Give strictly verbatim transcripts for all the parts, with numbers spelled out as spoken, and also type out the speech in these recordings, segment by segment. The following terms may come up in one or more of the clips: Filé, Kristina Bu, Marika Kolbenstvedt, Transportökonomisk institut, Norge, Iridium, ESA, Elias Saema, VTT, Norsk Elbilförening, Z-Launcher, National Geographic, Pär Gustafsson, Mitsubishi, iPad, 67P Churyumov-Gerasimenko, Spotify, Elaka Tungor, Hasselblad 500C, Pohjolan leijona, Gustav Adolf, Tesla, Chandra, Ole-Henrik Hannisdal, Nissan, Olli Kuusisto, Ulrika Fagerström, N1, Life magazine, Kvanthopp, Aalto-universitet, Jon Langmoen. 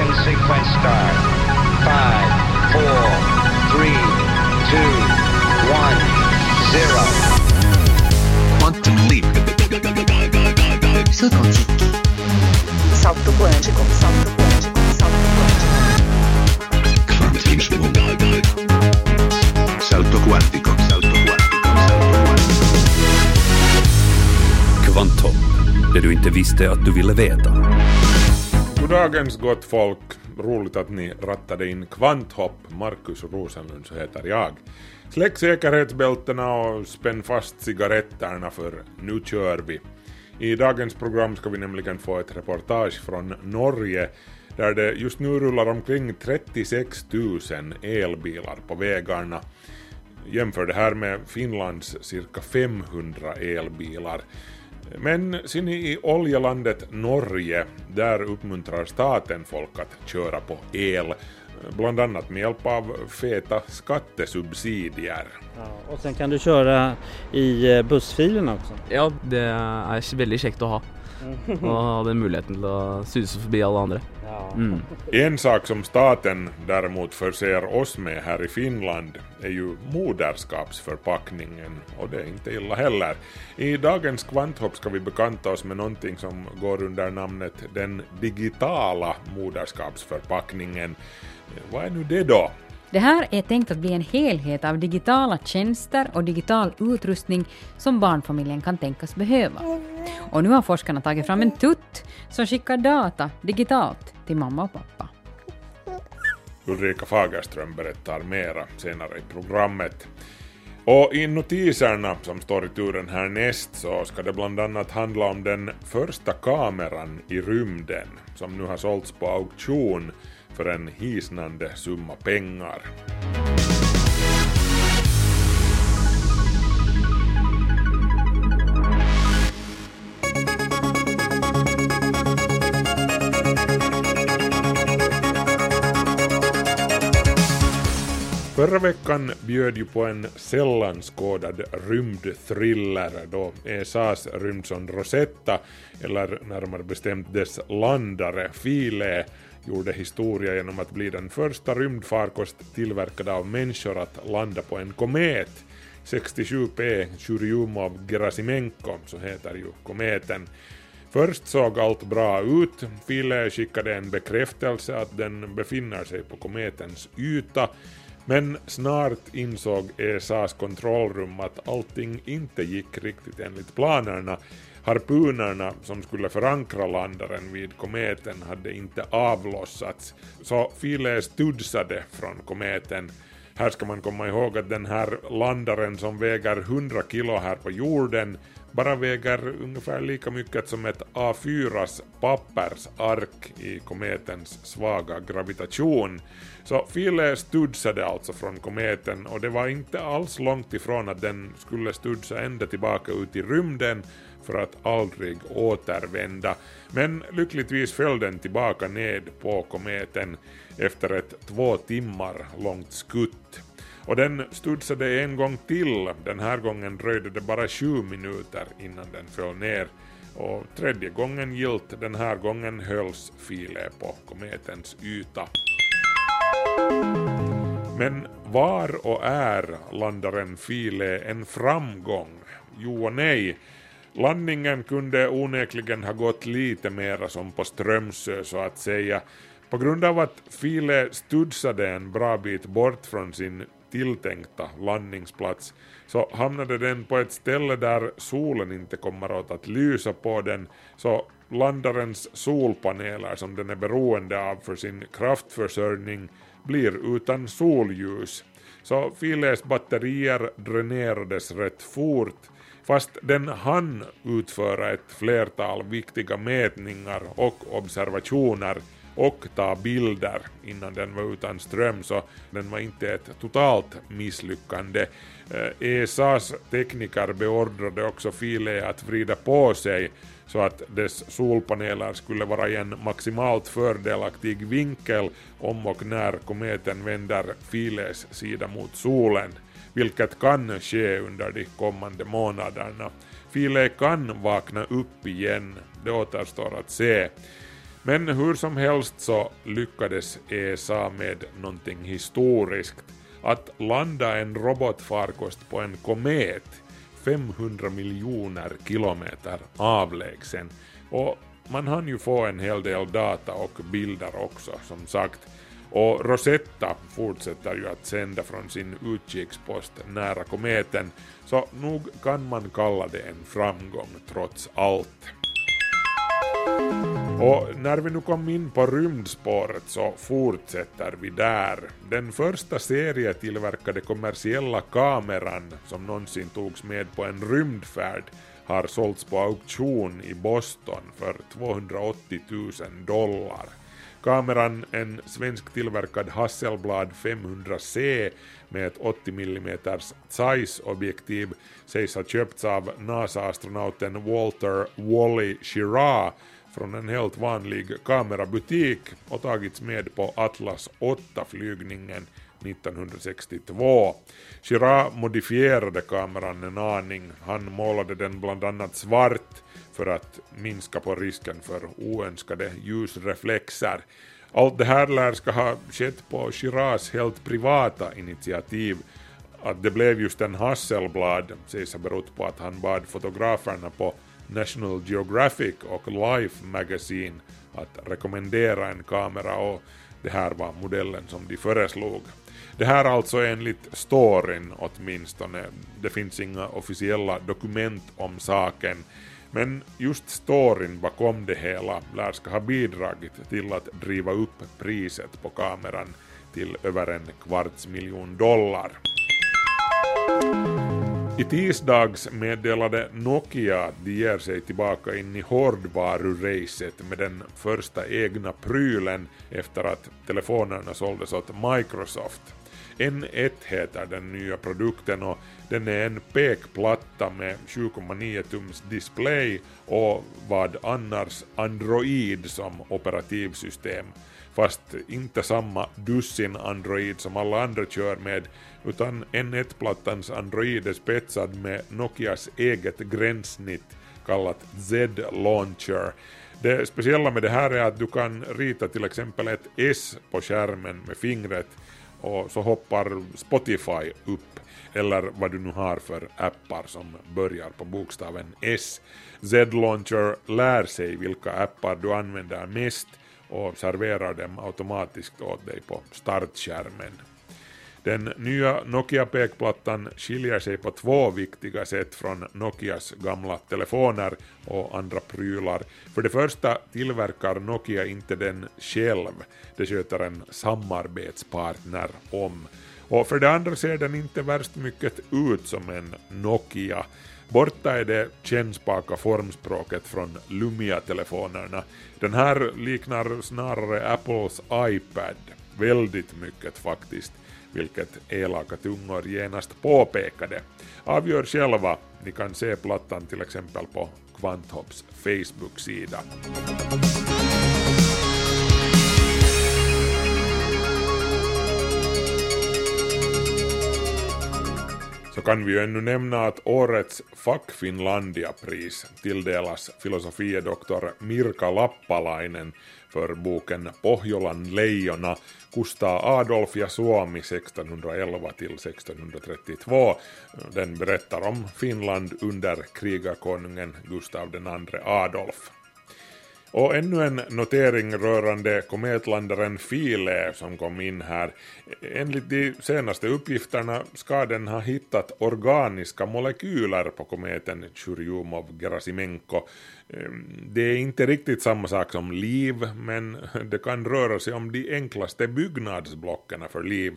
Ignition sequence start. Five, four, three, two, one, zero. Quantum leap. Salto quântico. Salto quântico. Salto quântico. Salto quântico. Salto quântico. Salto quântico. Kvanthopp. Det du inte visste att du ville veta. Dagens gott folk, roligt att ni rattade in Kvanthopp. Marcus Rosenlund så heter jag. Släck säkerhetsbältena och spänn fast cigaretterna, för nu kör vi. I dagens program ska vi nämligen få ett reportage från Norge, där det just nu rullar omkring trettiosex tusen elbilar på vägarna. Jämför det här med Finlands cirka femhundra elbilar. Men sen i oljelandet Norge, där uppmuntrar staten folk att köra på el, bland annat med hjälp av feta skattesubsidier. Ja, och sen kan du köra i bussfilerna också. Ja, det är väldigt käckt att ha. Mm. Och ha den möjligheten till att susa förbi alla andra. Ja. Mm. En sak som staten däremot förser oss med här i Finland är ju moderskapsförpackningen, och det är inte illa heller. I dagens Kvanthopp ska vi bekanta oss med någonting som går under namnet den digitala moderskapsförpackningen. Vad är nu det då? Det här är tänkt att bli en helhet av digitala tjänster och digital utrustning som barnfamiljen kan tänkas behöva. Och nu har forskarna tagit fram en tutt som skickar data digitalt till mamma och pappa. Ulrika Fagerström berättar mera senare i programmet. Och i notiserna som står i turen härnäst så ska det bland annat handla om den första kameran i rymden som nu har sålts på auktion för en hisnande summa pengar. Förra veckan bjöd ju på en sällan skådad rymdthriller då E S A:s rymdsond Rosetta, eller närmare bestämt dess landare Filé, gjorde historia genom att bli den första rymdfarkost tillverkad av människor att landa på en komet. sextiosju P Churyumov-Gerasimenko, så heter ju kometen. Först såg allt bra ut. Filé skickade en bekräftelse att den befinner sig på kometens yta. Men snart insåg E S A:s kontrollrum att allting inte gick riktigt enligt planerna. Harpunerna som skulle förankra landaren vid kometen hade inte avlossats, så Filé studsade från kometen. Här ska man komma ihåg att den här landaren, som väger hundra kilo här på jorden, bara väger ungefär lika mycket som ett A fyras pappersark i kometens svaga gravitation. Så Filé studsade alltså från kometen, och det var inte alls långt ifrån att den skulle studsa ända tillbaka ut i rymden för att aldrig återvända. Men lyckligtvis föll den tillbaka ned på kometen efter ett två timmar långt skutt. Och den studsade en gång till. Den här gången dröjde det bara sju minuter innan den föll ner. Och tredje gången gilt, den här gången hölls Filé på kometens yta. Men var och är landaren Filé en framgång? Jo och nej. Landningen kunde onekligen ha gått lite mera som på Strömsö, så att säga. På grund av att Filé studsade en bra bit bort från sin tilltänkta landningsplats så hamnade den på ett ställe där solen inte kommer åt att lysa på den, så landarens solpaneler, som den är beroende av för sin kraftförsörjning, blir utan solljus. Så Filés batterier dränerades rätt fort, fast den hann utföra ett flertal viktiga mätningar och observationer och ta bilder innan den var utan ström, så den var inte ett totalt misslyckande. E S A:s tekniker beordrade också Filé att vrida på sig så att dess solpaneler skulle vara i en maximalt fördelaktig vinkel om och när kometen vänder Filés sida mot solen, vilket kan ske under de kommande månaderna. Filé kan vakna upp igen, det återstår att se. Men hur som helst så lyckades E S A med någonting historiskt, att landa en robotfarkost på en komet femhundra miljoner kilometer avlägsen. Och man hann ju få en hel del data och bilder också, som sagt. Och Rosetta fortsätter ju att sända från sin utkikspost nära kometen, så nog kan man kalla det en framgång trots allt. Och när vi nu kom in på rymdspåret så fortsätter vi där. Den första serietillverkade kommersiella kameran som någonsin togs med på en rymdfärd har sålts på auktion i Boston för tvåhundraåttio tusen dollar. Kameran, en svensktillverkad Hasselblad fem hundra C med ett åttio millimeter size-objektiv, sägs ha köpts av NASA-astronauten Walter Wally Schirra från en helt vanlig kamerabutik och tagits med på Atlas åtta-flygningen nittonhundrasextiotvå. Schirra modifierade kameran en aning. Han målade den bland annat svart för att minska på risken för oönskade ljusreflexer. Allt det här lär ska ha skett på Schirras helt privata initiativ. Att det blev just en Hasselblad sägs ha berott på att han bad fotograferna på National Geographic och Life magazine att rekommendera en kamera, och det här var modellen som de föreslog. Det här alltså enligt storyn åtminstone. Det finns inga officiella dokument om saken, men just storyn bakom det hela lär ska ha bidragit till att driva upp priset på kameran till över en kvarts miljon dollar. I tisdags meddelade Nokia att de ger sig tillbaka in i hårdvaruracet med den första egna prylen efter att telefonerna såldes åt Microsoft. N ett heter den nya produkten, och den är en pekplatta med sju komma nio tums display och vad annars Android som operativsystem. Fast inte samma dussin Android som alla andra kör med, utan N ett-plattans Android är spetsad med Nokias eget gränssnitt kallat Z-Launcher. Det speciella med det här är att du kan rita till exempel ett S på skärmen med fingret och så hoppar Spotify upp, eller vad du nu har för appar som börjar på bokstaven S. Z-Launcher lär sig vilka appar du använder mest och serverar dem automatiskt åt dig på startskärmen. Den nya Nokia-pekplattan skiljer sig på två viktiga sätt från Nokias gamla telefoner och andra prylar. För det första tillverkar Nokia inte den själv, det sköter en samarbetspartner om. Och för det andra ser den inte värst mycket ut som en Nokia. Borta är det kännspaka formspråket från Lumia-telefonerna. Den här liknar snarare Apples iPad, väldigt mycket faktiskt, vilket Elaka Tungor genast påpekade. Avgör själva, ni kan se plattan till exempel på Kvanthopps Facebook-sida. Så kan vi ju ännu nämna att årets Fackfinlandia-pris tilldelas filosofiedoktor Mirka Lappalainen för boken Pohjolan leijona, Gustav Adolf ja Suomi sextonhundraelva till sextonhundratrettiotvå. Den berättar om Finland under krigarkonungen Gustav den andre Adolf. Och ännu en notering rörande kometlandaren Filé som kom in här. Enligt de senaste uppgifterna ska den ha hittat organiska molekyler på kometen Churyumov-Gerasimenko. Det är inte riktigt samma sak som liv, men det kan röra sig om de enklaste byggnadsblockerna för liv.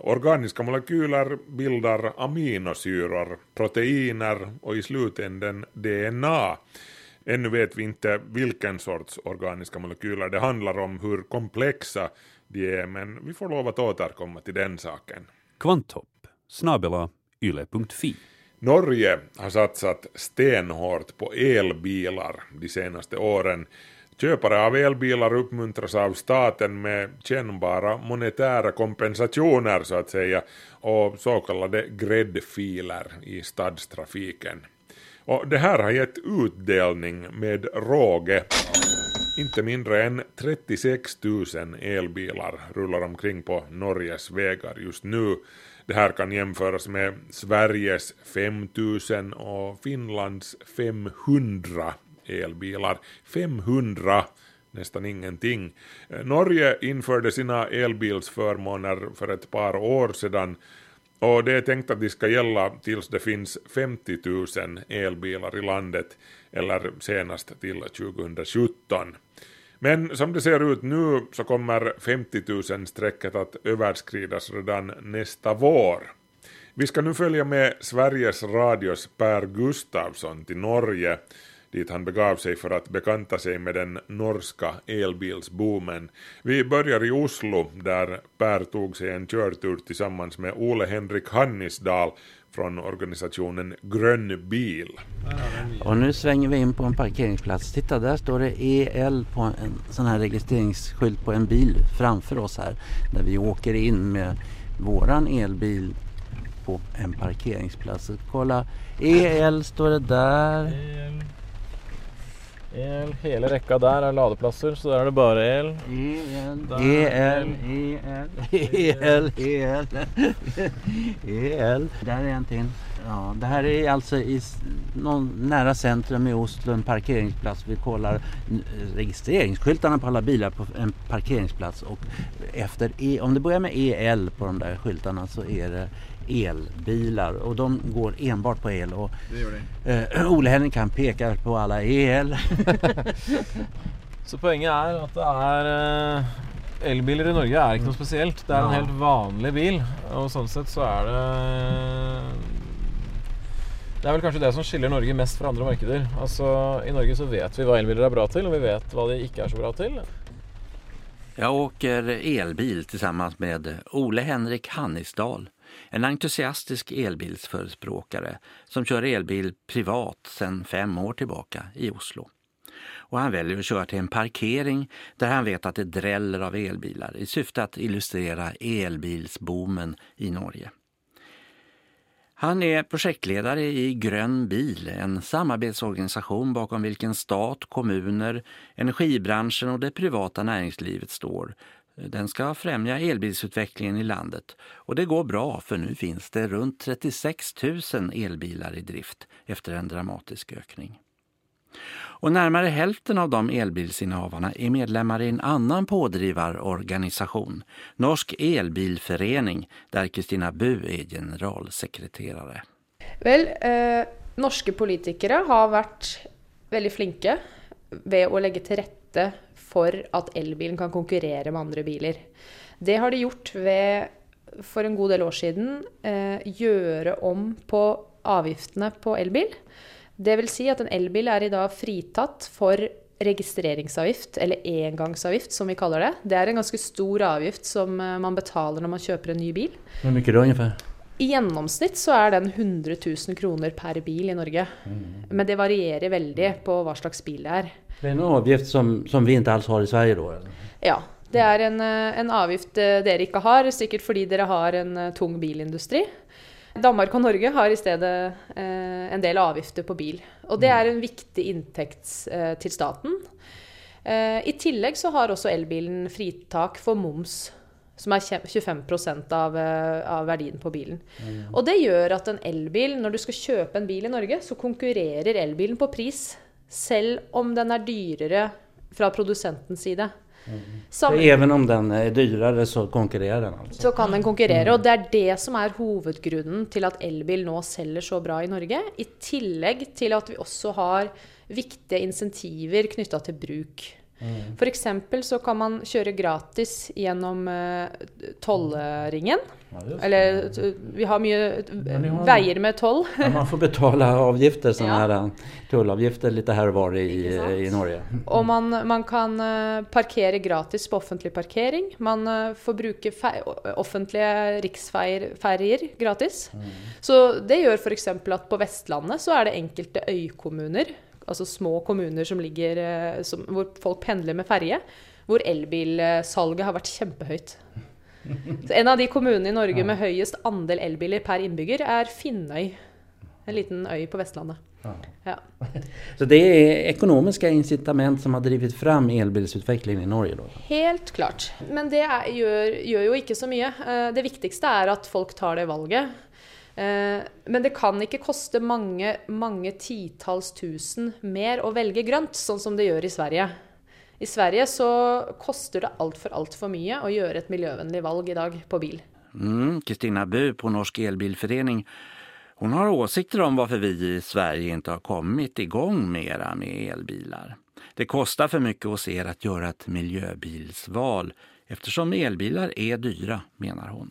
Organiska molekyler bildar aminosyror, proteiner och i slutänden D N A. Ännu vet vi inte vilken sorts organiska molekyler det handlar om, hur komplexa de är, men vi får lov att återkomma till den saken. Kvanthopp, snabela, yle punkt fi. Norge har satsat stenhårt på elbilar de senaste åren. Köpare av elbilar uppmuntras av staten med kännbara monetära kompensationer så att säga, och så kallade gräddfiler i stadstrafiken. Och det här har gett utdelning med råge. Inte mindre än trettiosex tusen elbilar rullar omkring på Norges vägar just nu. Det här kan jämföras med Sveriges fem tusen och Finlands femhundra elbilar. femhundra, nästan ingenting. Norge införde sina elbilsförmåner för ett par år sedan. Och det är tänkt att det ska gälla tills det finns femtio tusen elbilar i landet, eller senast till tjugohundrasjutton. Men som det ser ut nu så kommer femtio tusen-strecket att överskridas redan nästa vår. Vi ska nu följa med Sveriges radios Pär Gustafsson till Norge, dit han begav sig för att bekanta sig med den norska elbilsboomen. Vi börjar i Oslo, där Pär tog sig en körtur tillsammans med Ole-Henrik Hannisdal från organisationen Grönbil. Och nu svänger vi in på en parkeringsplats. Titta, där står det E L på en sån här registreringsskylt på en bil framför oss här, där vi åker in med våran elbil på en parkeringsplats. Så kolla, E L står det där. E L. El, hela räcka där är ladeplatser, så där är det bara el. E L, E L, E L, E L, E L, E L. Där är en till. Ja, det här är alltså i någon nära centrum i Oslo, en parkeringsplats. Vi kollar registreringsskyltarna på alla bilar på en parkeringsplats. Och efter e, om det börjar med E L på de där skyltarna så är det elbilar, och de går enbart på el, och eh, Ole Henning kan peka på alla el. Så poängen är att det är eh, elbilar i Norge är inte något speciellt. Det är en helt vanlig bil, och sånt sett så är det det är väl kanske det som skiljer Norge mest från andra marknader. Alltså i Norge så vet vi vad elbilar är bra till, och vi vet vad det inte är så bra till. Jag åker elbil tillsammans med Ole-Henrik Hannisdal, en entusiastisk elbilsförespråkare som kör elbil privat sedan fem år tillbaka i Oslo. Och han väljer att köra till en parkering där han vet att det dräller av elbilar, i syfte att illustrera elbilsboomen i Norge. Han är projektledare i Grönbil, en samarbetsorganisation bakom vilken stat, kommuner, energibranschen och det privata näringslivet står. Den ska främja elbilsutvecklingen i landet, och det går bra, för nu finns det runt trettiosex tusen elbilar i drift efter en dramatisk ökning. Och närmare hälften av de elbilsinnehavarna är medlemmar i en annan pådrivarorganisation, Norsk Elbilförening, där Kristina Bu är generalsekreterare. Väl, eh, norska politiker har varit väldigt flinke vid att lägga till rätte för att elbilen kan konkurrera med andra bilar. Det har de gjort vid, för en god del år sedan, eh, göra om på avgifterna på elbil. Det vill säga att en elbil är idag fritatt för registreringsavgift, eller engangsavgift som vi kallar det. Det är en ganska stor avgift som man betalar när man köper en ny bil. Hur mycket då ungefär? I genomsnitt så är den hundra tusen kronor per bil i Norge. Mm. Men det varierar väldigt på vad slags bil det är. Det är en avgift som, som vi inte alls har i Sverige då? Eller? Ja, det är en, en avgift det inte har, säkert för att det har en tung bilindustri. Danmark och Norge har i stedet eh, en del avgifter på bil, och det är en viktig intäkt eh, till staten. Eh, I tillägg så har också elbilen fritak för moms, som är tjugofem procent av, eh, av värdien på bilen. Mm. Och det gör att en elbil, när du ska köpa en bil i Norge, så konkurrerar elbilen på pris, även om den är dyrare från producentens sida. Mm. Som, även om den är dyrare så konkurrerar den alltså. Så kan den konkurrera, och det är det som är huvudgrunden till att elbil nu säljer så bra i Norge, i tillägg till att vi också har viktiga incentiver knyttat till bruk. Mm. För exempel så kan man köra gratis genom tollringen. Ja, eller vi har mycket vägar med toll. Ja, man får betala avgifter, såna här ja. tullavgifter lite här och var i, i Norge. Och man, man kan parkera gratis på offentlig parkering. Man får bruka fär, offentliga riksfärger gratis. Mm. Så det gör för exempel att på Västlandet så är det enkelte öjkommuner, alltså små kommuner som ligger som hvor folk pendlar med färja, hvor elbilsalget har varit jättehögt. En av de kommuner i Norge med högst andel elbiler per inbygger är Finnøy, en liten ö på Västlandet. Ja. Så det är ekonomiska incitament som har drivit fram elbilsutvecklingen i Norge då? Helt klart, men det är, gör, gör ju inte så mycket. Det viktigaste är att folk tar det valget. Men det kan inte kosta många, många tiotals tusen mer att välja grönt sånn som det gör i Sverige. I Sverige så kostar det allt för allt för mycket att göra ett miljövänligt valg idag på bil. Mm, Kristina Bu på Norsk Elbilförening. Hon har åsikter om varför vi i Sverige inte har kommit igång mera med elbilar. Det kostar för mycket hos er att göra ett miljöbilsval eftersom elbilar är dyra, menar hon.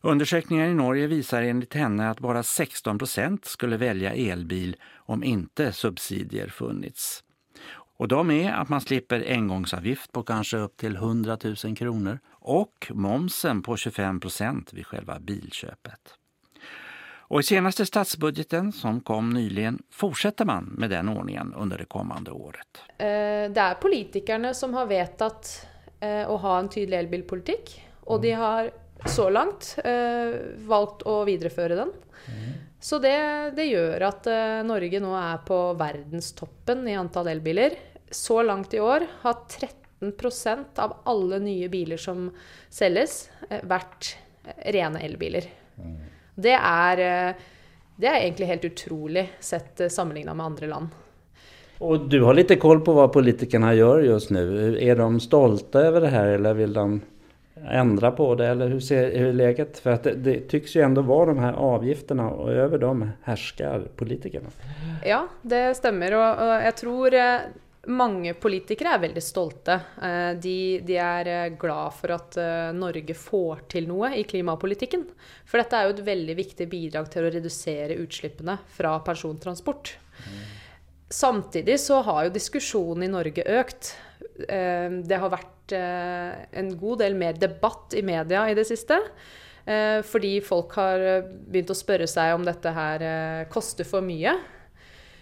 Undersökningar i Norge visar enligt henne att bara sexton procent skulle välja elbil om inte subsidier funnits. Och de är att man slipper engångsavgift på kanske upp till hundra tusen kronor och momsen på tjugofem procent vid själva bilköpet. Och i senaste statsbudgeten som kom nyligen fortsätter man med den ordningen under det kommande året. Det är politikerna som har vetat att ha en tydlig elbilpolitik och de har så långt valt att videreföra den. Mm. Så det, det gör att Norge nu är på världstoppen i antal elbilar. Så långt i år har tretton procent av alla nya bilar som säljs varit rena elbilar. Mm. Det är, det är egentligen helt otroligt sett sammanlignat med andra land. Och du har lite koll på vad politikerna gör just nu. Är de stolta över det här eller vill de ändra på det? Eller hur ser hur läget? För att det, det tycks ju ändå vara de här avgifterna och över dem härskar politikerna. Ja, det stämmer. Och, och jag tror många politiker är väldigt stolta. De, de är glada för att Norge får till något i klimatpolitiken. För detta är ju ett väldigt viktigt bidrag till att reducera utsläppen från persontransport. Mm. Samtidigt så har ju diskussionen i Norge ökt. Det har varit en god del mer debatt i media i det sista. Fordi folk har börjat att spöra sig om detta här kostar för mycket.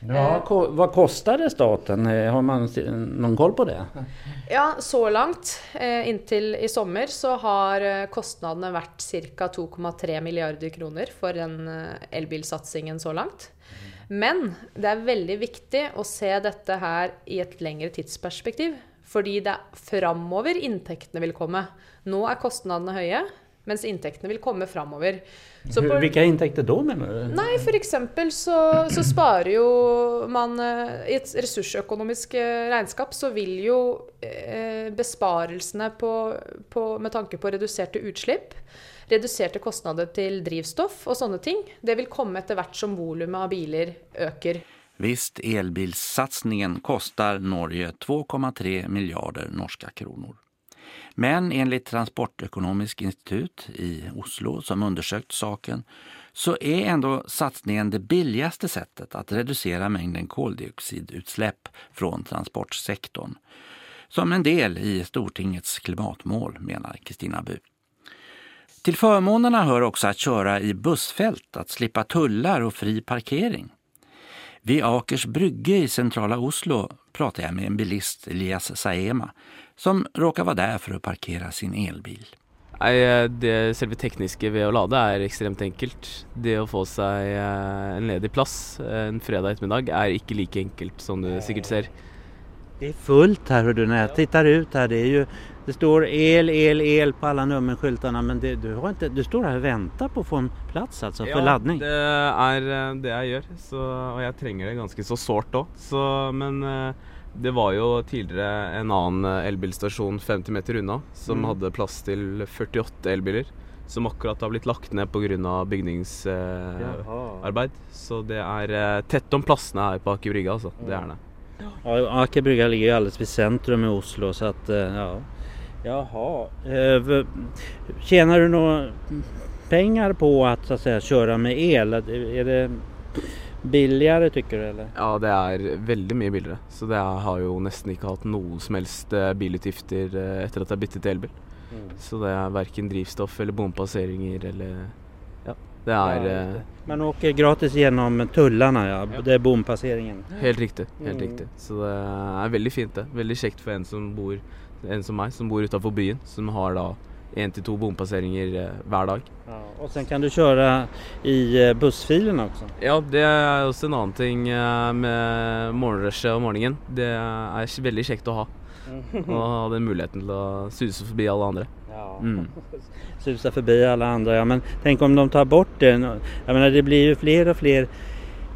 Ja, vad kostar det staten? Har man någon koll på det? Ja, så långt intill i sommar så har kostnaderna varit cirka två komma tre miljarder kronor för den elbilsatsningen så långt. Men det är väldigt viktigt att se detta här i ett längre tidsperspektiv, fordi det framöver intäkterna vill komma. Nu är kostnaderna höga, men intäkterna vill komma framöver. Så på... Vilka intäkter då menar du? Nej, för exempel så, så sparar ju man i ett resursekonomiskt regnskap så vill ju besparelserna på, på, med tanke på reducerade utsläpp, reducerade kostnader till drivstoff och sådana ting. Det vill komma efter vart som volymen av bilar ökar. Visst, elbilssatsningen kostar Norge två komma tre miljarder norska kronor. Men enligt Transportökonomisk institut i Oslo som undersökt saken så är ändå satsningen det billigaste sättet att reducera mängden koldioxidutsläpp från transportsektorn. Som en del i Stortingets klimatmål, menar Kristina Bu. Till förmånerna hör också att köra i bussfält, att slippa tullar och fri parkering. Vid Akers brygge i centrala Oslo pratar jag med en bilist, Elias Saema, som råkar vara där för att parkera sin elbil. Det selve tekniske ved å lade er ekstremt enkelt. Det å få sig en ledig plats en fredag ettermiddag är inte lika enkelt som du säkert ser. Det är fullt här hur du när jag tittar ut här. Det är ju det står el, el, el på alla nummerskyltarna, men det, du har inte du står här och väntar på att få en plats alltså för ja, laddning. Det är det jag gör så och jag tränger det ganska så sårt då. Så men det var ju tidigare en annan elbilstation femtio meter undan som mm. hade plats till fyrtioåtta elbilar som akkurat har blivit lagt ned på grund av byggningsarbete. Eh, så det är tretton platser här på Aker brygga alltså. Mm. Det är det. Ja, Aker brygga ligger ju alldeles vid centrum i Oslo så att ja. Jaha. Tjänar du några pengar på att, så att säga, köra med el? Är det billigare tycker du eller? Ja, det är väldigt mycket billigare. Så det har ju nästan inte haft någon som helst bilutgifter efter att jag bytte till elbil. Mm. Så det är varken drivstoff eller bompasseringar eller ja, det är ja, eh... man åker gratis genom tullarna ja, ja. Det är bompasseringen. Helt riktigt, helt mm. riktigt. Så det är väldigt fint det. Väldigt käckt för en som bor en som mig som bor utanför byn som har då en till två bompasseringar varje dag. Ja, och sen kan du köra i bussfilen också. Ja, det är också en annan ting med morgonrushet och morgonen. Det är väldigt käckt att ha. Och ha den möjligheten att susa förbi alla andra. Ja. Mm. Susa förbi alla andra, ja, men tänk om de tar bort det. Jag menar, det blir ju fler och fler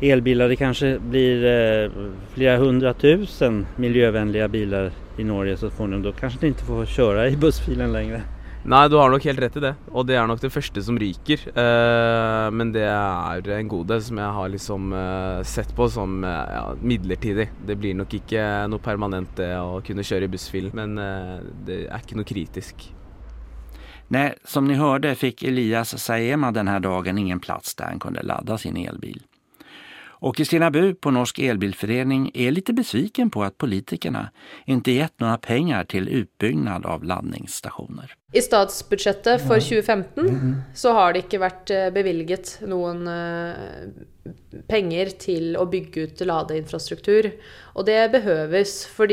elbilar. Det kanske blir eh, flera hundratusen miljövänliga bilar i Norge så småningom. Då kanske de inte får köra i bussfilen längre. Nej, du har nog helt rätt i det. Och det är nog det första som ryker. Eh, men det är en godhet som jag har liksom, eh, sett på som eh, ja, midlertidig. Det blir nog inte något permanent att kunna köra i bussfilen. Men eh, det är inte något kritiskt. Nej, som ni hörde fick Elias Saema den här dagen ingen plats där han kunde ladda sin elbil. Och Kristina Bu på Norsk Elbilförening är lite besviken på att politikerna inte gett några pengar till utbyggnad av laddningsstationer. I statsbudgettet för tjugofemton så har det inte varit bevilget någon pengar till att bygga ut ladeinfrastruktur. Och det behövs, för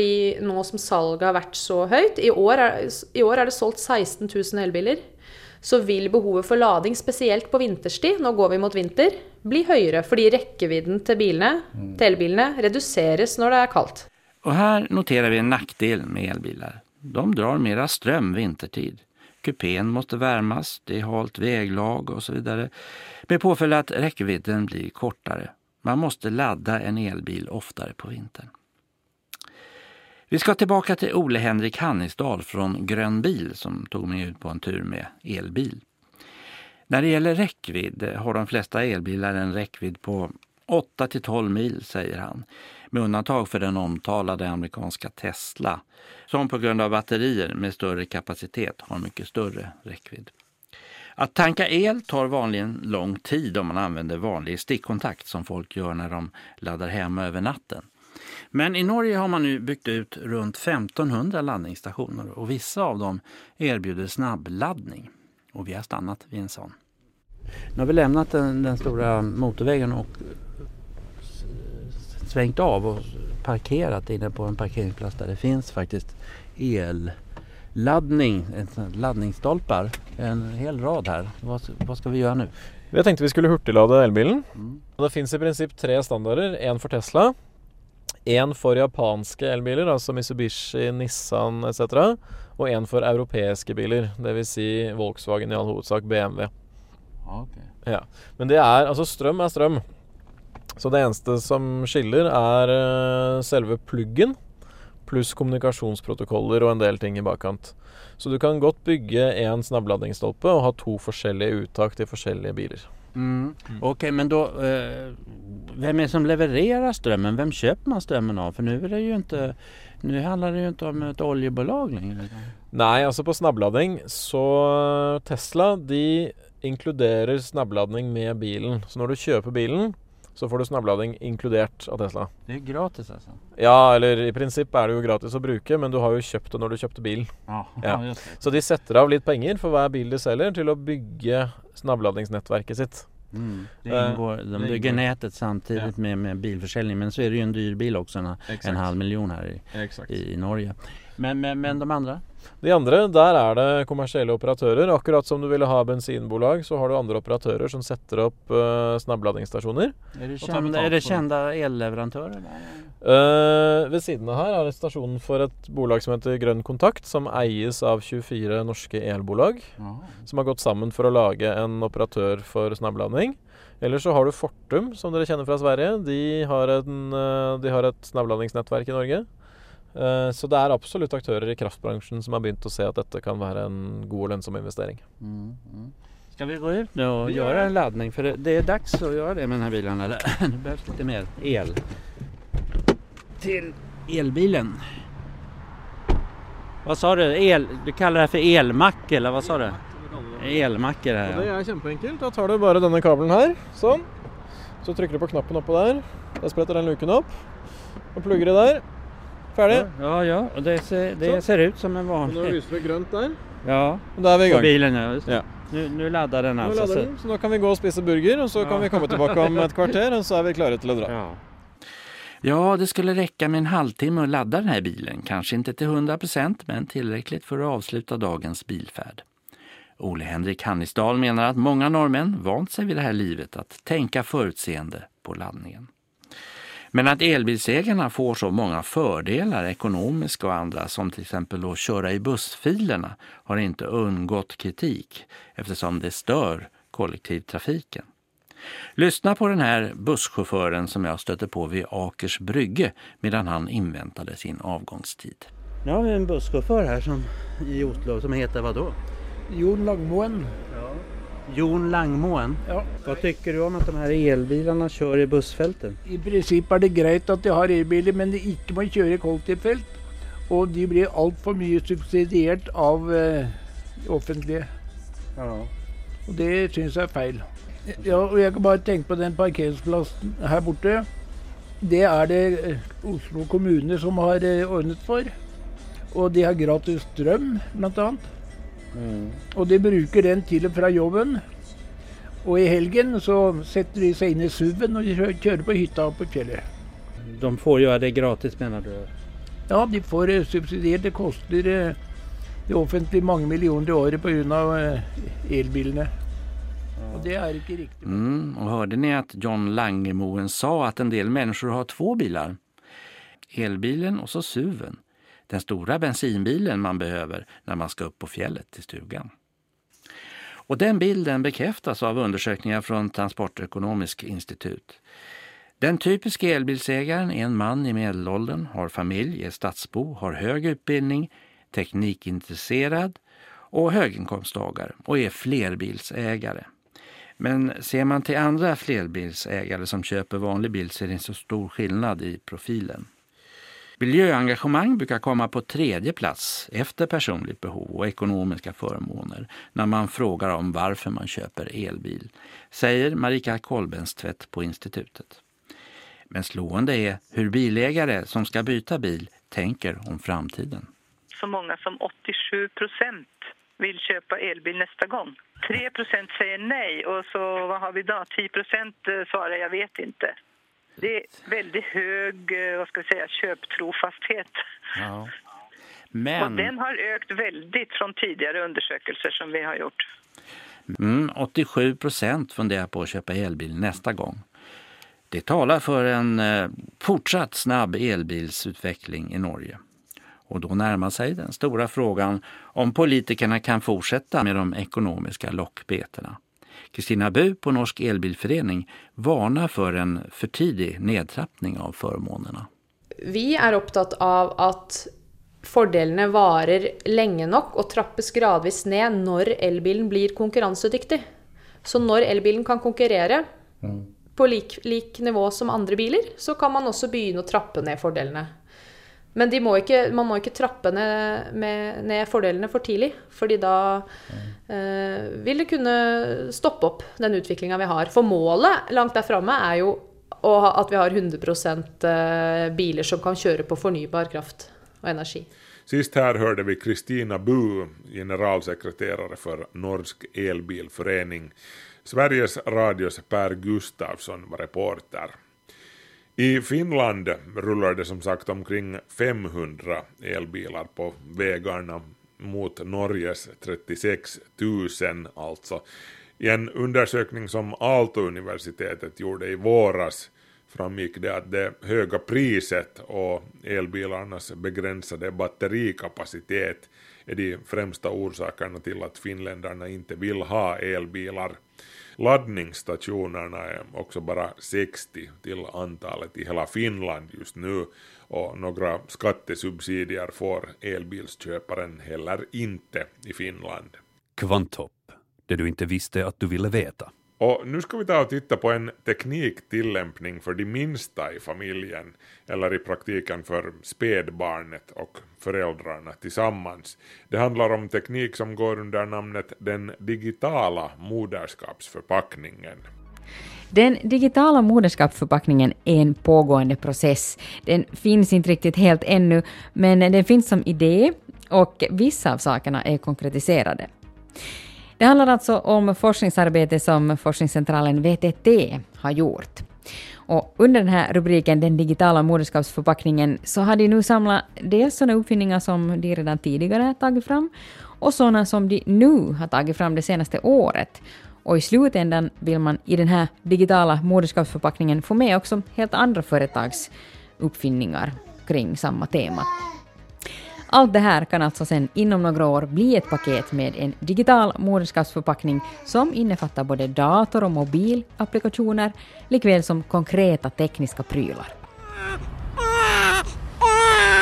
nu som salget har varit så högt, i år är, i år är det sålt sexton tusen elbilar. Så vill behovet för lading, speciellt på vinterstid, nu går vi mot vinter, bli högre. Fordi räckvidden till bilarna, till elbilarna reduceras när det är kallt. Och här noterar vi en nackdel med elbilar. De drar mera ström vintertid. Kupén måste värmas, det är halt väglag och så vidare. Med påföljd att räckvidden blir kortare. Man måste ladda en elbil oftare på vintern. Vi ska tillbaka till Ole-Henrik Hannisdal från Grönbil som tog mig ut på en tur med elbil. När det gäller räckvidd har de flesta elbilar en räckvidd på åtta till tolv mil, säger han. Med undantag för den omtalade amerikanska Tesla som på grund av batterier med större kapacitet har mycket större räckvidd. Att tanka el tar vanligen lång tid om man använder vanlig stickkontakt som folk gör när de laddar hemma över natten. Men i Norge har man nu byggt ut runt femtonhundra laddningsstationer och vissa av dem erbjuder snabbladdning. Och vi har stannat vid en sån. Nu har vi lämnat den, den stora motorvägen och svängt av och parkerat inne på en parkeringsplats där det finns faktiskt elladdning, laddningsstolpar, en hel rad här. Vad, vad ska vi göra nu? Jag tänkte vi skulle hurtigladda elbilen. Mm. Det finns i princip tre standarder, en för Tesla, en för japanska elbiler, alltså Mitsubishi, Nissan et cetera. Och en för europeiska biler, det vill säga Volkswagen i all huvudsak, B M W. Okay. Ja. Men det är, alltså ström är ström. Så det enda som skiljer är själva pluggen plus kommunikationsprotokoller och en del ting i bakkant. Så du kan gott bygga en snabbladdningsstolpe och ha två olika uttag till olika bilar. Mm. Mm. Okej, okay, men då, eh, vem är det som levererar strömmen? Vem köper man strömmen av? För nu är det ju inte, nu handlar det ju inte om ett oljebolag längre. Nej, alltså på snabbladdning så Tesla, de inkluderar snabbladdning med bilen. Så när du köper bilen så får du snabbladdning inkluderat av Tesla. Det är gratis alltså? Ja, eller i princip är det ju gratis att bruka, men du har ju köpt det när du köpte bil. Ja, ja. Just det. Så de sätter av lite pengar för varje bil de säljer till att bygga snabbladdningsnätverket sitt. Mm. Det ingår, de det bygger ingår. nätet samtidigt ja. med, med bilförsäljning, men så är det ju en dyr bil också, en, en halv miljon här i, i, i Norge. Men, men, men de andra? De andra, där är det kommersiella operatörer. Akkurat som du ville ha bensinbolag så har du andra operatörer som sätter upp uh, snabbladdningsstationer. Är det kända, är det kända elleverantörer? Uh, vid sidan här är det stationen för ett bolag som heter Grön Kontakt som ägs av tjugofyra norska elbolag. Aha. Som har gått samman för att laga en operatör för snabbladdning. Eller så har du Fortum som du känner från Sverige. De har, en, de har ett snabbladdningsnätverk i Norge. Så det är absolut aktörer i kraftbranschen som har börjat att säga att detta kan vara en god och lönsam investering. Mm, mm. Ska vi gå ut nu och göra en laddning? För det är dags att göra det med den här bilen. Eller? Det behövs lite mer el. Till elbilen. Vad sa du? El, du kallar det här för elmack eller vad sa du? Elmack är det här. Ja. Det är jätteenkelt. Då tar du bara den här kabeln här. Så. Så trycker du på knappen uppe där. Där sprätter den luken upp. Och pluggar det där. Färdig. Ja, ja, och det ser, det ser ut som en vanlig. Nu har vi grönt där. Ja, och där är vi igång. Bilen, ja, just. Ja. Nu, nu laddar den alltså. Nu laddar den. Så då kan vi gå och spisa burger och så ja. kan vi komma tillbaka om ett kvarter och så är vi klara till att dra. Ja. ja, det skulle räcka med en halvtimme att ladda den här bilen. Kanske inte till hundra procent men tillräckligt för att avsluta dagens bilfärd. Ole-Henrik Hannisdal menar att många norrmän vant sig vid det här livet att tänka förutseende på laddningen. Men att elbilsägarna får så många fördelar, ekonomiska och andra, som till exempel att köra i bussfilerna, har inte undgått kritik eftersom det stör kollektivtrafiken. Lyssna på den här busschauffören som jag stötte på vid Akers brygge medan han inväntade sin avgångstid. Nu har vi en busschaufför här som, i Oslo som heter vad då? Jon Langmoen. Ja. Jon Langmoen? Ja. Vad tycker du om att de här elbilarna kör i bussfälten? I princip är det grejt att de har elbilar, men det är inte man kör i kollektivfält. Och de blir allt för mycket subsidierat av eh, offentliga. Ja. Och det syns jag är fel. Ja, och jag kan bara tänka på den parkeringsplatsen här borta. Det är det Oslo kommuner som har ordnat för. Och de har gratis ström bland annat. Mm. Och de brukar den till och från jobben. Och i helgen så sätter de sig in i suven och kör på hytta på fjället. De får göra det gratis menar du? Ja, de får subsidier. Det kostar det offentliga många miljoner i år på grund av elbilarna. Och det är inte riktigt. Mm, och hörde ni att Jon Langemoen sa att en del människor har två bilar? Elbilen och så suven. Den stora bensinbilen man behöver när man ska upp på fjället till stugan. Och den bilden bekräftas av undersökningar från Transportökonomisk institut. Den typiska elbilsägaren är en man i medelåldern, har familj, är stadsbo, har hög utbildning, teknikintresserad och höginkomsttagare och är flerbilsägare. Men ser man till andra flerbilsägare som köper vanlig bil så är det inte så stor skillnad i profilen. Miljöengagemang brukar komma på tredje plats efter personligt behov och ekonomiska förmåner när man frågar om varför man köper elbil, säger Marika Kolbenstvedt på institutet. Men slående är hur bilägare som ska byta bil tänker om framtiden. Så många som åttiosju procent vill köpa elbil nästa gång. tre procent säger nej och så vad har vi då? tio procent svarar jag vet inte. Det är väldigt hög, vad ska vi säga, köptrofasthet. Ja. Men... Och den har ökat väldigt från tidigare undersökelser som vi har gjort. Mm, åttiosju procent funderar på att köpa elbil nästa gång. Det talar för en eh, fortsatt snabb elbilsutveckling i Norge. Och då närmar sig den stora frågan om politikerna kan fortsätta med de ekonomiska lockbeterna. Kristina Bu på Norsk Elbilförening varnar för en för tidig nedtrappning av förmånerna. Vi är upptatt av att fördelarna varar länge nog och trappas gradvis ned när elbilen blir konkurrensdyktig. Så när elbilen kan konkurrera mm. på lik, lik nivå som andra bilar så kan man också börja trappa ner fördelarna. Men de må ikke, man må ikke trappe ned, med, ned fordelene for tidlig, fordi da mm. eh, vil det kunne stoppe opp den utviklingen vi har. For målet langt der fremme er jo at vi har hundra procent biler som kan kjøre på fornybar kraft og energi. Sist här hörde vi Kristina Bu, generalsekreterare för Norsk Elbilförening. Sveriges Radios Pär Gustafsson var reporter. I Finland rullar det som sagt omkring femhundra elbilar på vägarna mot Norges trettiosex tusen alltså. I en undersökning som Aalto-universitetet gjorde i våras framgick det att det höga priset och elbilarnas begränsade batterikapacitet är de främsta orsakerna till att finländarna inte vill ha elbilar. Laddningsstationerna är också bara sextio till antalet i hela Finland just nu och några skattesubsidier får elbilsköparen heller inte i Finland. Kvanthopp, det du inte visste att du ville veta. Och nu ska vi ta och titta på en tekniktillämpning för de minsta i familjen eller i praktiken för spädbarnet och föräldrarna tillsammans. Det handlar om teknik som går under namnet den digitala moderskapsförpackningen. Den digitala moderskapsförpackningen är en pågående process. Den finns inte riktigt helt ännu, men den finns som idé och vissa av sakerna är konkretiserade. Det handlar alltså om forskningsarbete som forskningscentralen V T T har gjort. Och under den här rubriken, den digitala moderskapsförpackningen, så har de nu samlat dels sådana uppfinningar som de redan tidigare tagit fram och sådana som de nu har tagit fram det senaste året. Och i slutändan vill man i den här digitala moderskapsförpackningen få med också helt andra företags uppfinningar kring samma tema. Allt det här kan alltså sen inom några år bli ett paket med en digital moderskapsförpackning som innefattar både dator- och mobilapplikationer, likväl som konkreta tekniska prylar.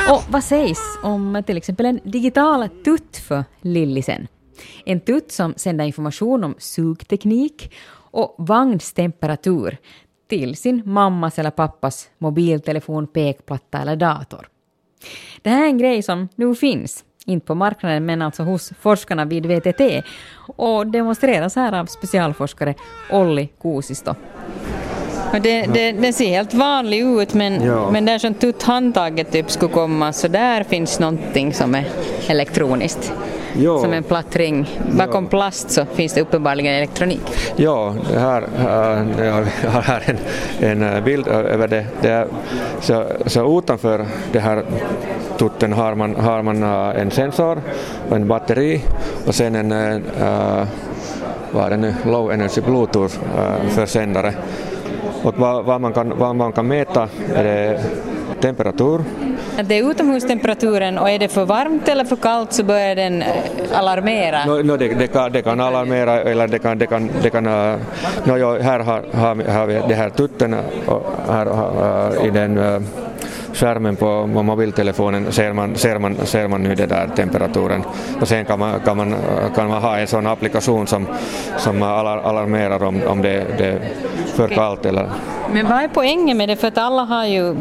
Och vad sägs om till exempel en digital tutt för Lillisen? En tutt som sänder information om sugteknik och vagnstemperatur till sin mammas eller pappas mobiltelefon, pekplatta eller dator. Det här är en grej som nu finns, inte på marknaden men alltså hos forskarna vid V T T, och demonstreras här av specialforskare Olli Kuusisto. Det, det, det ser helt vanligt ut, men, ja. men där som tutthandtaget typ skulle komma, så där finns någonting som är elektroniskt. Ja. Som en platt ring. Bakom ja. plast så finns det uppenbarligen elektronik. Ja, det här, äh, jag har här en, en bild över det. det är, så, så utanför det här tutten har man, har man äh, en sensor och en batteri och sen en äh, vad är det nu? Low energy Bluetooth äh, försändare. Och vad, vad, man kan, vad man kan mäta är det temperatur. Det är utomhustemperaturen, och är det för varmt eller för kallt så börjar den alarmera. No, no, det, det, kan, det kan alarmera eller det kan... Det kan, det kan uh, no, ja, här har, har vi det här tutten och här uh, i den uh, skärmen på mobiltelefonen ser man, ser, man, ser man nu den där temperaturen. Och sen kan man, kan man, kan man ha en sån applikation som, som alarmerar om, om det, det är för kallt. Eller. Men vad är poängen med det? För att alla har ju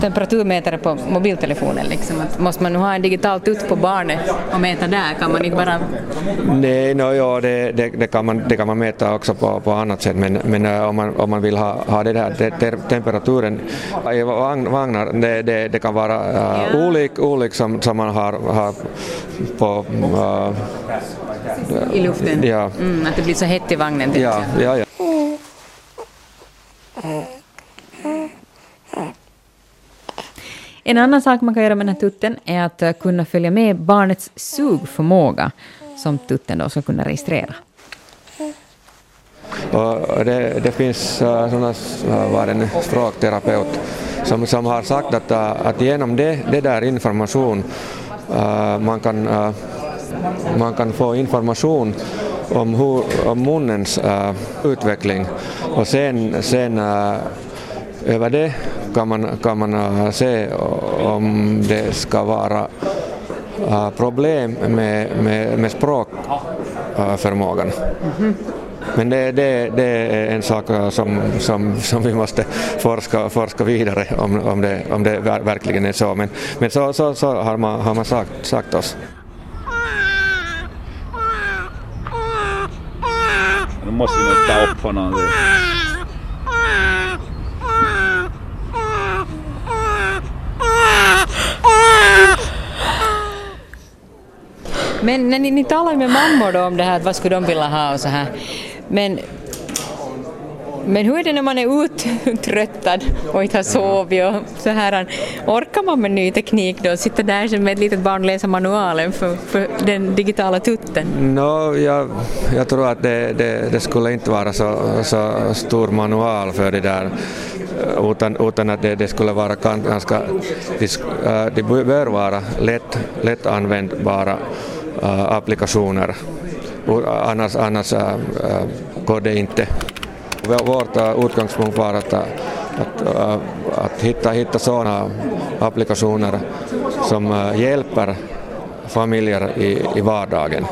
temperaturmätare på mobiltelefonen. Liksom. Att måste man nu ha en digital tutt på barnet och mäta där? Kan man inte bara... Nej, no, ja, det, det, det, kan man, det kan man mäta också på, på annat sätt. Men, men om, man, om man vill ha, ha det där det, ter, temperaturen i vagnar, det, det, det kan vara uh, ja. olik, olik som, som man har, har på... Uh, I luften? Ja. Mm, att det blir så hett i vagnen. Ja, ja, ja. En annan sak man kan göra med den här tutten är att kunna följa med barnets sugförmåga som tutten då ska kunna registrera. Och det, det finns uh, sådana uh, språkterapeut som, som har sagt att, uh, att genom det, det där information uh, man, kan, uh, man kan få information om, hur, om munnens uh, utveckling och sen, sen uh, över det kan man, kan man se om det ska vara problem med, med, med språkförmågan. Mm-hmm. Men det, det, det är en sak som, som, som vi måste forska, forska vidare om, om, det, om det verkligen är så. Men, men så, så, så har man, har man sagt, sagt oss. Nu måste vi ta upp honom. Men när ni, ni talar med mammor då om det här, vad skulle de vilja ha och så här. Men, men hur är det när man är uttröttad och inte har sovit och så här? Orkar man med ny teknik då? Sitter där som ett litet barn och läser manualen för, för den digitala tutten? No, jag, jag tror att det, det, det skulle inte vara så, så stor manual för det där. Utan, utan att det, det skulle vara ganska... Det, det bör vara lätt, lätt användbara applikationer. Annars, annars går det inte. Vårt utgångspunkt var att, att, att hitta, hitta sådana applikationer som hjälper familjer i, i vardagen.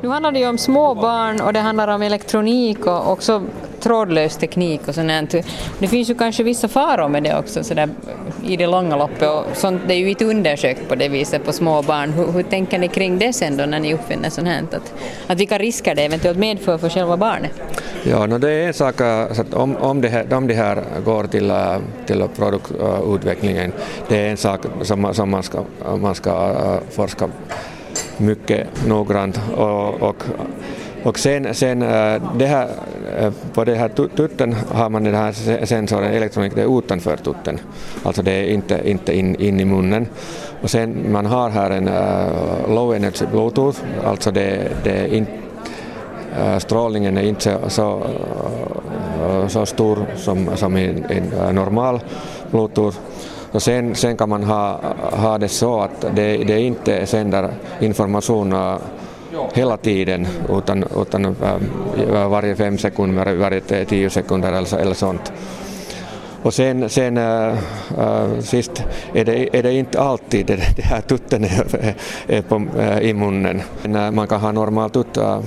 Nu handlar det ju om små barn och det handlar om elektronik och också trådlös teknik och sånt. Det finns ju kanske vissa faror med det också så där, i det långa loppet. Och sånt, det är ju inte undersökt på det viset på små barn. Hur, hur tänker ni kring det sen då när ni uppfinner sånt här? Att, att vilka risker det eventuellt medför för själva barnet? Ja, no, det är en sak att om, om, det här, om det här går till, till produktutvecklingen, det är en sak som, som man ska, man ska forska mycket noggrant och, och Och sen, sen det här, på den här tutten har man den här sensoren, elektronik, det är utanför tutten. Alltså det är inte, inte in, in i munnen. Och sen man har här en low energy Bluetooth, alltså det, det är inte, strålningen är inte så, så stor som, som i en normal Bluetooth. Och sen, sen kan man ha, ha det så att det, det inte sänder information hela tiden utan, utan varje fem sekunder, varje tio sekunder eller, eller sånt. Och sen, sen äh, äh, sist är det, är det inte alltid det, det här tutten är, är på, äh, i munnen. Man kan ha normal tutt äh,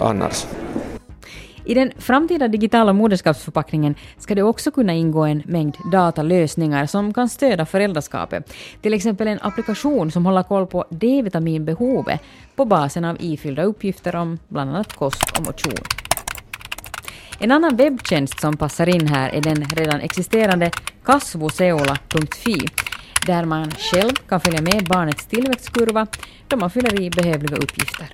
annars. I den framtida digitala moderskapsförpackningen ska det också kunna ingå en mängd datalösningar som kan stödja föräldraskapet. Till exempel en applikation som håller koll på D-vitaminbehovet på basen av ifyllda uppgifter om bland annat kost och motion. En annan webbtjänst som passar in här är den redan existerande kasvuseola punkt fi där man själv kan följa med barnets tillväxtkurva då man fyller i behövliga uppgifter.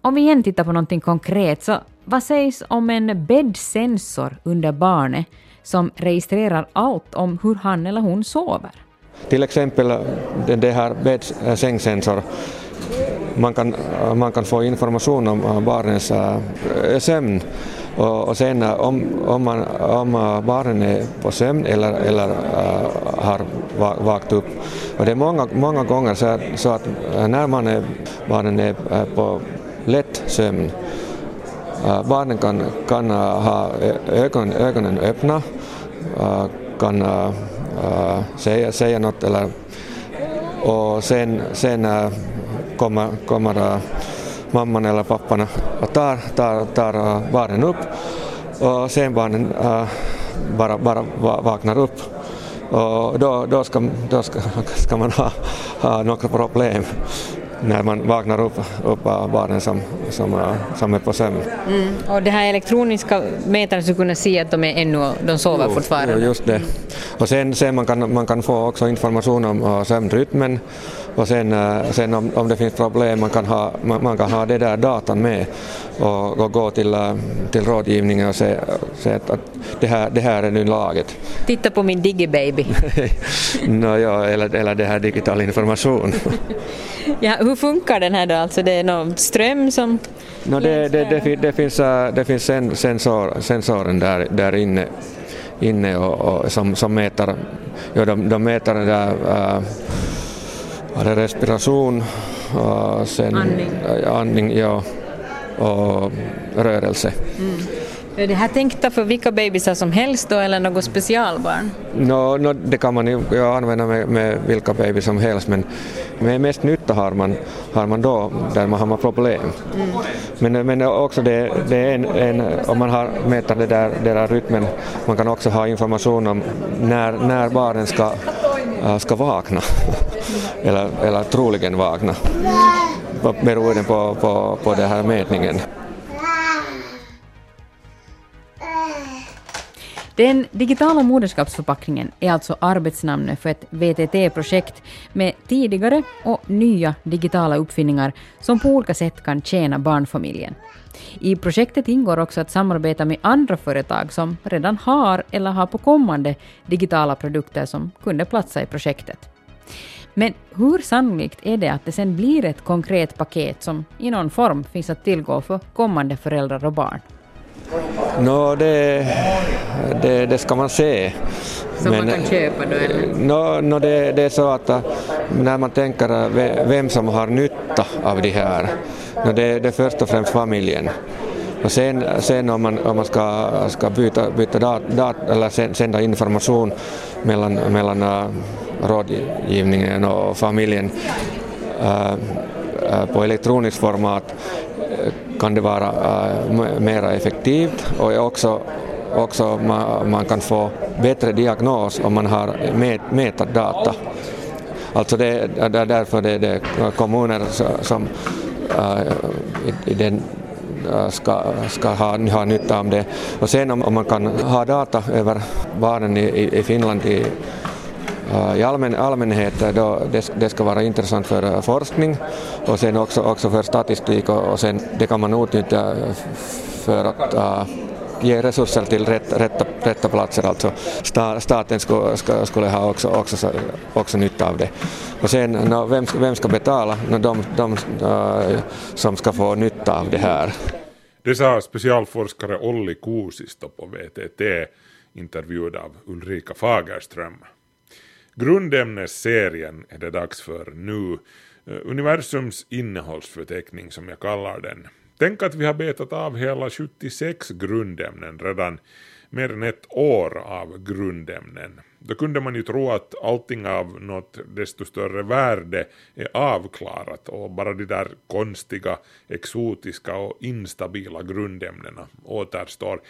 Om vi igen tittar på någonting konkret, så vad sägs om en bäddsensor under barnet som registrerar allt om hur han eller hon sover? Till exempel den här bäddsängssensorn. Man kan, man kan få information om barnens sömn och sen om, om, man, om barnen är på sömn eller, eller har vakt upp. Och det är många, många gånger så, så att när man är, barnen är på lätt sömn, barnen kan, kan ha ögon, ögonen öppna, kan säga, säga något eller, och sen, sen kommer, kommer äh, mamman eller pappan och tar, tar, tar äh, barnen upp och sen barnen äh, bara, bara vaknar upp och då, då, ska, då ska, ska man ha, ha några problem när man vaknar upp, upp äh, barnen som, som, äh, som är på sömn. Mm. Och det här elektroniska mätaren skulle kunna se att de, är ännu, de sover jo, fortfarande. Jo, just det. Mm. Och sen, sen man kan man kan få också information om äh, sömnrytmen. Och sen, sen om, om det finns problem man kan ha, man kan ha det där datan med och, och gå till, till rådgivningen och se, se att det här, det här är nu laget. Titta på min digibaby. no, ja, eller, eller det här digital information. ja, hur funkar den här då? Alltså det är någon ström som... No, det, det, det, det finns, det finns sensor, sensoren där, där inne, inne och, och, som, som mäter, ja, de, de mäter den där... Äh, Eller respiration, och sen andning, andning ja, och rörelse. Mm. Är det här tänkta för vilka babysar som helst då, eller något specialbarn? No, no, det kan man ju använda med, med vilka babys som helst, men med mest nytta har man, har man då där man har problem. Mm. Men, men också det, det är en, en, om man har mäter det där, det där rytmen, man kan också ha information om när, när barnen ska, ska vakna. Eller, eller troligen vakna, beroende på, på, på den här mätningen. Den digitala moderskapsförpackningen är alltså arbetsnamnet för ett V T T-projekt med tidigare och nya digitala uppfinningar som på olika sätt kan tjäna barnfamiljen. I projektet ingår också att samarbeta med andra företag som redan har eller har på kommande digitala produkter som kunde platsa i projektet. Men hur sannolikt är det att det sen blir ett konkret paket som i någon form finns att tillgå för kommande föräldrar och barn? No, det, det, det ska man se. Som men, man kan köpa då? No, no, det, det är så att när man tänker vem som har nytta av det här, no, det, det är först och främst familjen. Och sen, sen om man, om man ska, ska byta, byta dat, dat, eller sända information mellan, mellan rådgivningen och familjen äh, äh, på elektroniskt format kan det vara äh, mer effektivt och också, också man, man kan få bättre diagnos om man har metadata. Alltså det är därför det är det kommuner som äh, i, i den ska, ska ha, ha nytta av det. Och sen om, om man kan ha data över barnen i, i Finland i i allmän, allmänhet då det, det ska vara intressant för forskning och sen också, också för statistik och, och sen det kan man utnyttja för att uh, ge resurser till rätt, rätta, rätta platser. Alltså staten ska, ska, skulle ha också, också, också nytta av det. Och sen, no, vem, vem ska betala? No, de de uh, som ska få nytta av det här. Det sa specialforskare Olli Kuusisto på V T T, intervjuad av Ulrika Fagerström. Grundämnesserien är det dags för nu. Universums innehållsförteckning som jag kallar den. Tänk att vi har betat av hela sjuttiosex grundämnen redan, mer än ett år av grundämnen. Då kunde man ju tro att allting av något desto större värde är avklarat och bara de där konstiga, exotiska och instabila grundämnena återstår.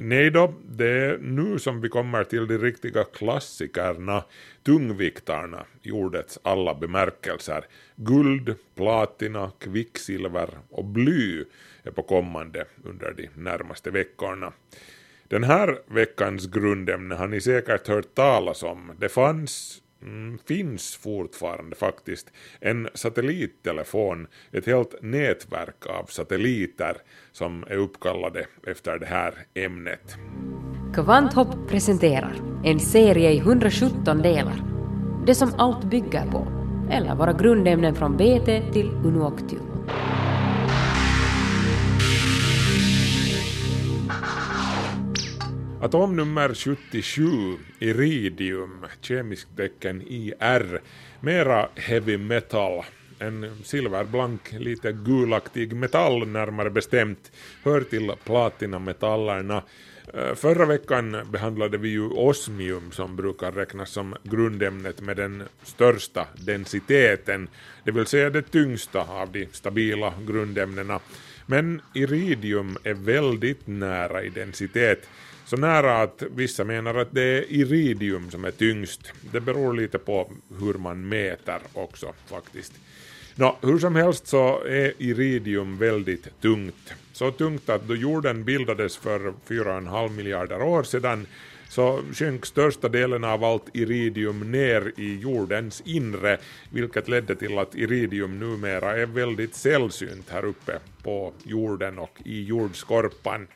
Nej då, det är nu som vi kommer till de riktiga klassikerna, tungviktarna i ordets alla bemärkelser. Guld, platina, kvicksilver och bly är på kommande under de närmaste veckorna. Den här veckans grundämne har ni säkert hört talas om. Det fanns, mm, finns fortfarande faktiskt en satellittelefon, ett helt nätverk av satelliter som är uppkallade efter det här ämnet. Kvanthopp presenterar en serie i hundrasjutton delar. Det som allt bygger på, eller våra grundämnen från B T till Unuoctium. Atomnummer sjuttiosju, iridium, kemiskt tecken I R, mera heavy metal, en silverblank, lite gulaktig metall närmare bestämt, hör till platinametallerna. Förra veckan behandlade vi ju osmium som brukar räknas som grundämnet med den största densiteten, det vill säga det tyngsta av de stabila grundämnena. Men iridium är väldigt nära i densitet. Så nära att vissa menar att det är iridium som är tyngst. Det beror lite på hur man mäter också faktiskt. Nå, hur som helst så är iridium väldigt tungt. Så tungt att då jorden bildades för fyra komma fem miljarder år sedan så sjönk största delen av allt iridium ner i jordens inre, vilket ledde till att iridium numera är väldigt sällsynt här uppe på jorden och i jordskorpan.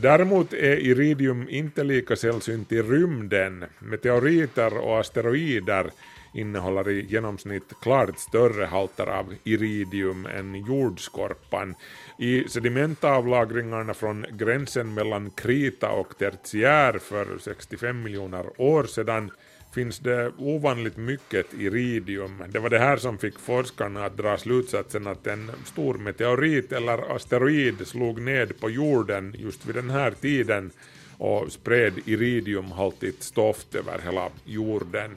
Däremot är iridium inte lika sällsynt i rymden. Meteoriter och asteroider innehåller i genomsnitt klart större halter av iridium än jordskorpan. I sedimentavlagringarna från gränsen mellan krita och tertiär för sextiofem miljoner år sedan finns det ovanligt mycket iridium. Det var det här som fick forskarna att dra slutsatsen att en stor meteorit eller asteroid slog ned på jorden just vid den här tiden och spred iridiumhaltigt stoft över hela jorden.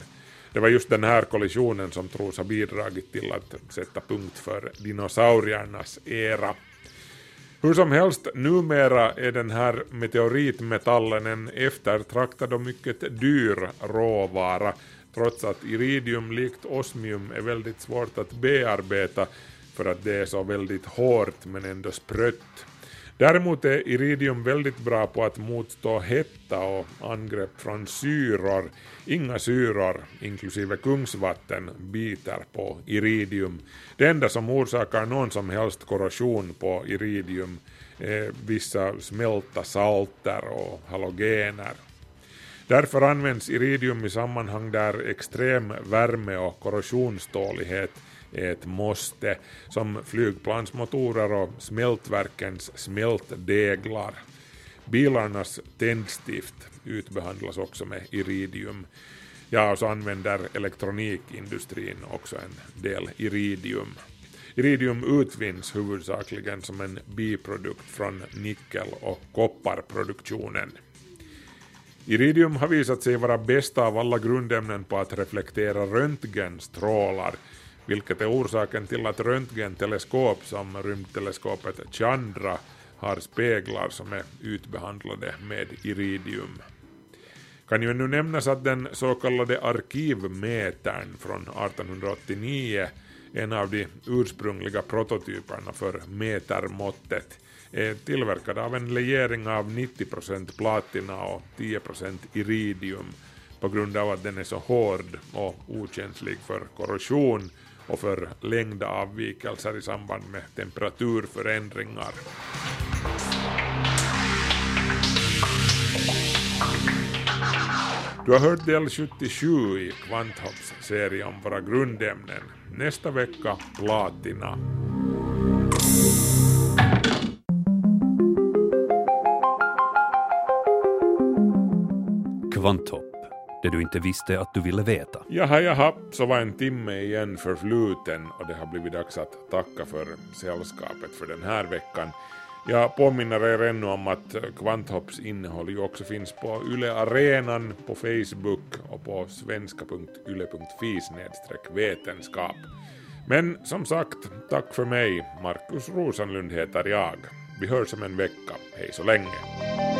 Det var just den här kollisionen som tros ha bidragit till att sätta punkt för dinosauriernas era. Hur som helst, numera är den här meteoritmetallen en eftertraktad och mycket dyr råvara, trots att iridium likt osmium är väldigt svårt att bearbeta för att det är så väldigt hårt men ändå sprött. Däremot är iridium väldigt bra på att motstå hetta och angrepp från syror. Inga syror, inklusive kungsvatten, biter på iridium. Det enda som orsakar någon som helst korrosion på iridium är vissa smälta salter och halogener. Därför används iridium i sammanhang där extrem värme och korrosionstålighet är ett måste, som flygplansmotorer och smältverkens smältdeglar. Bilarnas tändstift utbehandlas också med iridium. Ja, och så använder elektronikindustrin också en del iridium. Iridium utvinns huvudsakligen som en biprodukt från nickel- och kopparproduktionen. Iridium har visat sig vara bästa av alla grundämnen på att reflektera röntgenstrålar, vilket är orsaken till att röntgenteleskop som rymdteleskopet Chandra har speglar som är utbehandlade med iridium. Kan ju nu nämnas att den så kallade arkivmetern från arton åttionio, en av de ursprungliga prototyperna för metermåttet, är tillverkad av en legering av nittio procent platina och tio procent iridium på grund av att den är så hård och okänslig för korrosion och för längda avvikelser i samband med temperaturförändringar. Du har hört del sjuttiosju i Kvanthopps serie om våra grundämnen. Nästa vecka, platina. Kvanthopp, det du inte visste att du ville veta. Jaha, jaha, så var en timme igen förfluten och det har blivit dags att tacka för sällskapet för den här veckan. Jag påminner er ännu om att Kvanthopps innehåll ju också finns på Yle Arenan, på Facebook och på svenska punkt yle punkt fi snedstreck vetenskap. Men som sagt, tack för mig. Marcus Rosenlund heter jag. Vi hörs om en vecka. Hej så länge.